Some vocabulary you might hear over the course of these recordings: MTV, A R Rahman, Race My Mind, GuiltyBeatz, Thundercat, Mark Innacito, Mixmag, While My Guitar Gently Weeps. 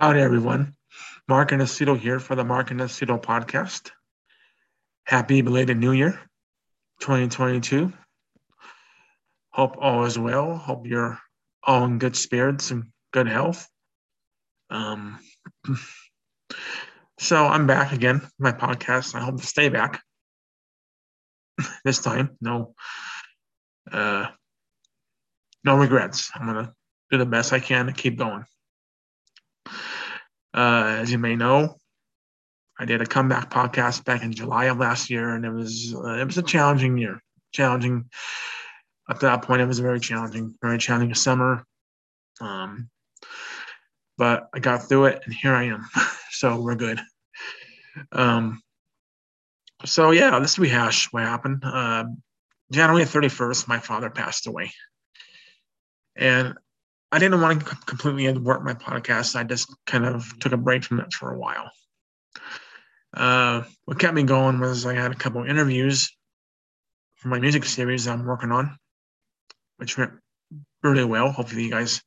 Howdy, everyone. Mark Innacito here for the Mark Innacito podcast. Happy belated New Year, 2022. Hope all is well. Hope you're all in good spirits and good health. So I'm back again, my podcast. I hope to stay back this time. No regrets. I'm going to do the best I can to keep going. As you may know, I did a comeback podcast back in July of last year, and it was a challenging year. Challenging up to that point, it was a very challenging summer. But I got through it, and here I am. So we're good. So yeah, let's rehash what happened. January 31st, my father passed away, and I didn't want to completely end work my podcast. I just kind of took a break from it for a while. What kept me going was I had a couple interviews for my music series I'm working on, which went really well. Hopefully you guys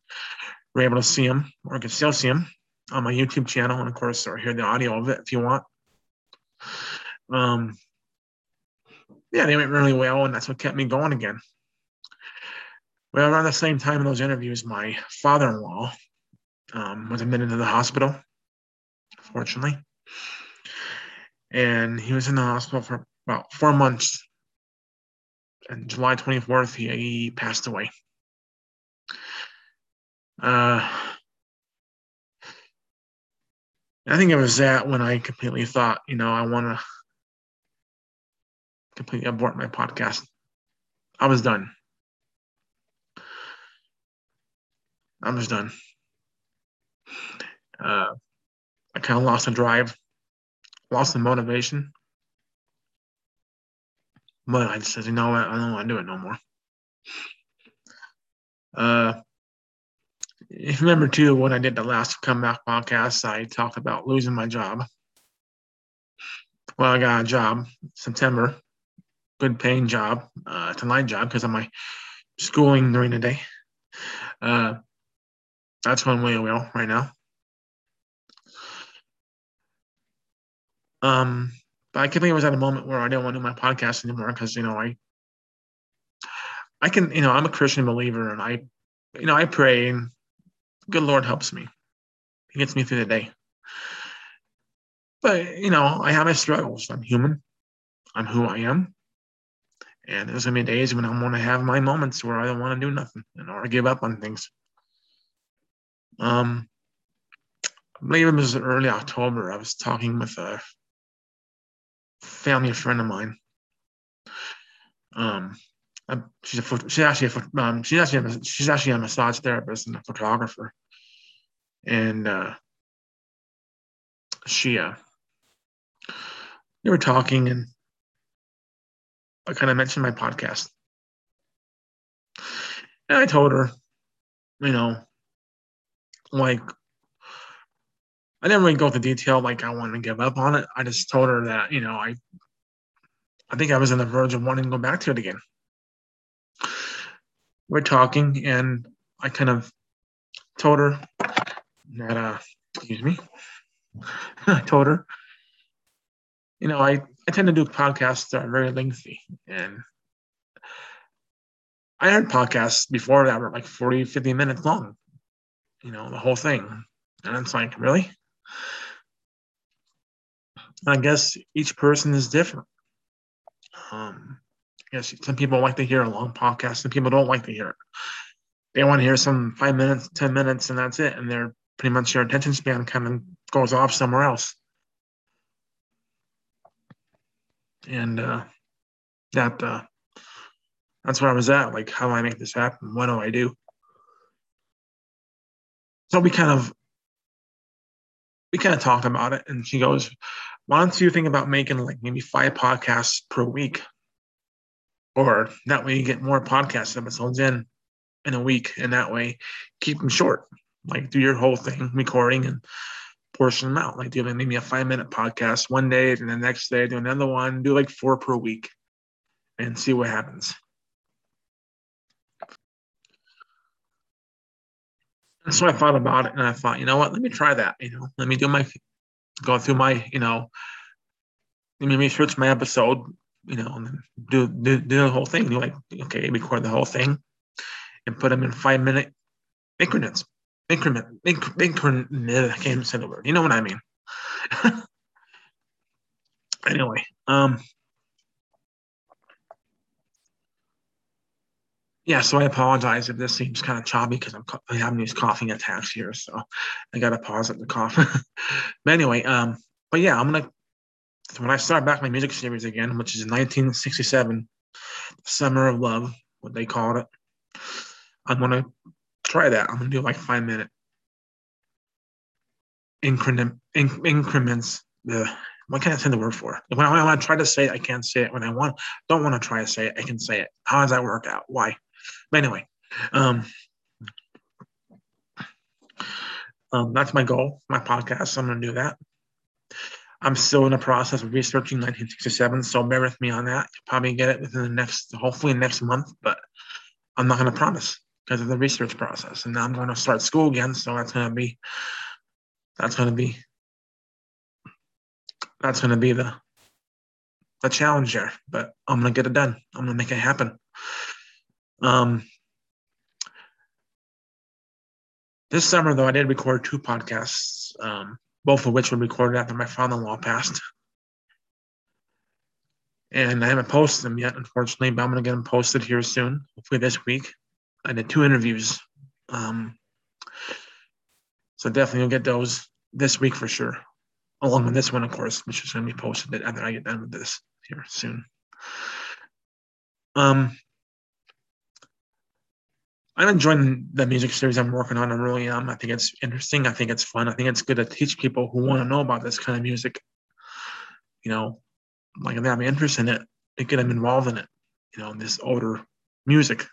were able to see them or can still see them on my YouTube channel. And of course, or hear the audio of it if you want. Yeah, they went really well, and that's what kept me going again. Well, around the same time in those interviews, my father-in-law was admitted to the hospital, fortunately. And he was in the hospital for about 4 months. And July 24th, he passed away. I think it was that when I completely thought, I want to completely abort my podcast. I was done. I kind of lost the drive, lost the motivation. But I just said, I don't want to do it no more. If you remember, too, when I did the last comeback podcast, I talked about losing my job. Well, I got a job in September, good paying job. It's a night job because of my schooling during the day. That's one way well right now. But I think it was at a moment where I didn't want to do my podcast anymore because, I can, I'm a Christian believer, and I pray, and good Lord helps me. He gets me through the day. But, I have my struggles. I'm human. I'm who I am. And there's going to be days when I'm going to have my moments where I don't want to do nothing or give up on things. I believe it was early October. I was talking with a family friend of mine. She's actually a massage therapist and a photographer, and we were talking, and I kind of mentioned my podcast, and I told her, I didn't really go into detail, I wanted to give up on it. I just told her that, I think I was on the verge of wanting to go back to it again. We're talking, and I kind of told her that, I told her, I tend to do podcasts that are very lengthy, and I heard podcasts before that were 40, 50 minutes long. The whole thing. And it's really? I guess each person is different. I guess some people like to hear a long podcast. Some people don't like to hear it. They want to hear some 5 minutes, 10 minutes, and that's it. And they're pretty much their attention span kind of goes off somewhere else. And that's where I was at. How do I make this happen? What do I do? So we kind of talked about it, and she goes, why don't you think about making maybe 5 podcasts per week? Or that way you get more podcast episodes in a week, and that way keep them short. Do your whole thing, recording, and portion them out. Do maybe a 5-minute podcast one day, and the next day do another one, do 4 per week, and see what happens. And so I thought about it, and I thought, you know what, let me try that. You know, let me do my, go through my, you know, let me research my episode, you know, and do the whole thing. Like, okay, record the whole thing and put them in 5-minute increments. I can't even say the word. You know what I mean? Anyway, yeah, so I apologize if this seems kind of choppy because I'm having these coughing attacks here, so I got to pause at the cough. But anyway, but yeah, I'm going to, when I start back my music series again, which is in 1967, Summer of Love, what they called it, I'm going to try that. I'm going to do like 5-minute increments. What can I say the word for? When I want to try to say it, I can't say it. When I don't want to try to say it, I can say it. How does that work out? Why? But anyway, that's my goal, my podcast. So I'm going to do that. I'm still in the process of researching 1967, so bear with me on that. You'll probably get it within the next, hopefully next month, but I'm not going to promise because of the research process. And now I'm going to start school again, so that's going to be the challenge there, but I'm going to get it done. I'm going to make it happen. This summer, though, I did record 2 podcasts, both of which were recorded after my father-in-law passed. And I haven't posted them yet, unfortunately, but I'm going to get them posted here soon, hopefully this week. I did 2 interviews. So definitely you'll get those this week for sure. Along with this one, of course, which is going to be posted after I get done with this here soon. I'm enjoying the music series I'm working on. I really am. I think it's interesting. I think it's fun. I think it's good to teach people who want to know about this kind of music. You know, like if they have an interest in it, to get them involved in it, you know, in this older music.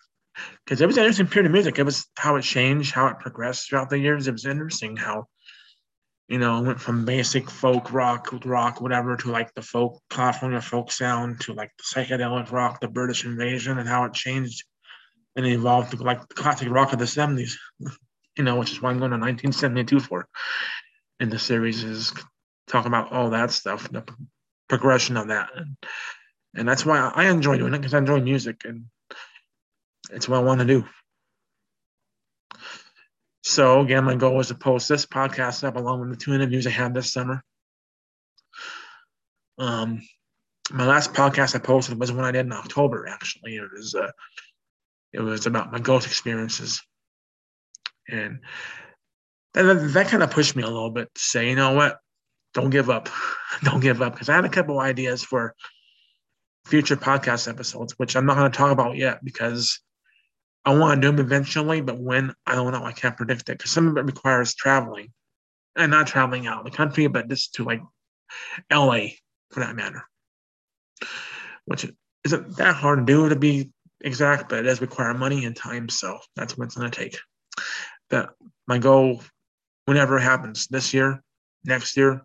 Because it was an interesting period of music. It was how it changed, how it progressed throughout the years. It was interesting how, you know, it went from basic folk rock, whatever, to like the folk, California folk sound, to like the psychedelic rock, the British invasion, and how it changed and evolved to like the classic rock of the 70s, you know, which is why I'm going to 1972 for. And the series is talking about all that stuff, the progression of that. And that's why I enjoy doing it, because I enjoy music and it's what I want to do. So, again, my goal is to post this podcast up along with the 2 interviews I had this summer. My last podcast I posted was one I did in October, actually. It was about my ghost experiences. And that kind of pushed me a little bit to say, you know what, don't give up. Don't give up, because I had a couple ideas for future podcast episodes, which I'm not going to talk about yet because I want to do them eventually, but when, I don't know. I can't predict it because some of it requires traveling, and not traveling out of the country, but just to like LA for that matter, which isn't that hard to do to be exact, but it does require money and time. So that's what it's going to take. But my goal, whenever it happens, this year, next year,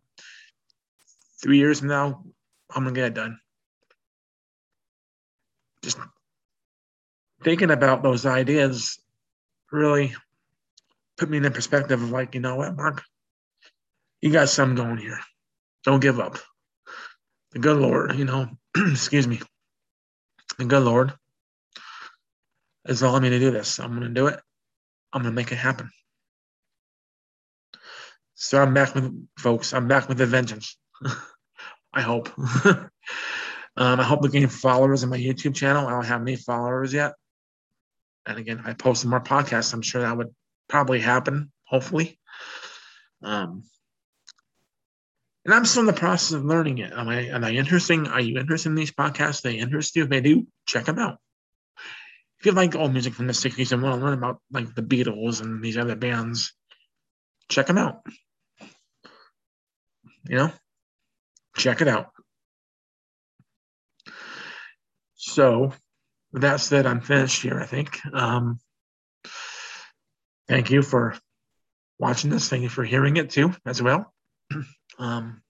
3 years from now, I'm going to get it done. Just thinking about those ideas really put me in the perspective of like, you know what, Mark, you got something going here. Don't give up. The good Lord, you know, excuse me. The good Lord is allowing me to do this. I'm going to do it. I'm going to make it happen. So I'm back with folks. I'm back with a vengeance. I hope. I hope to gain followers on my YouTube channel. I don't have any followers yet. And again, if I post more podcasts, I'm sure that would probably happen, hopefully. And I'm still in the process of learning it. Am I interesting? Are you interested in these podcasts? They interest you? If they do, check them out. If you like old music from the 60s and want to learn about like the Beatles and these other bands, check them out. You know, check it out. So with that said, I'm finished here, I think. Thank you for watching this. Thank you for hearing it too, as well. And I'm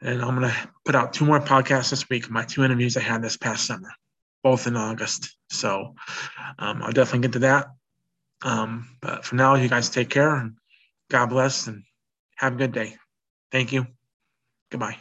going to put out 2 more podcasts this week, my 2 interviews I had this past summer, both in August. So I'll definitely get to that. But for now, you guys take care and God bless and have a good day. Thank you. Goodbye.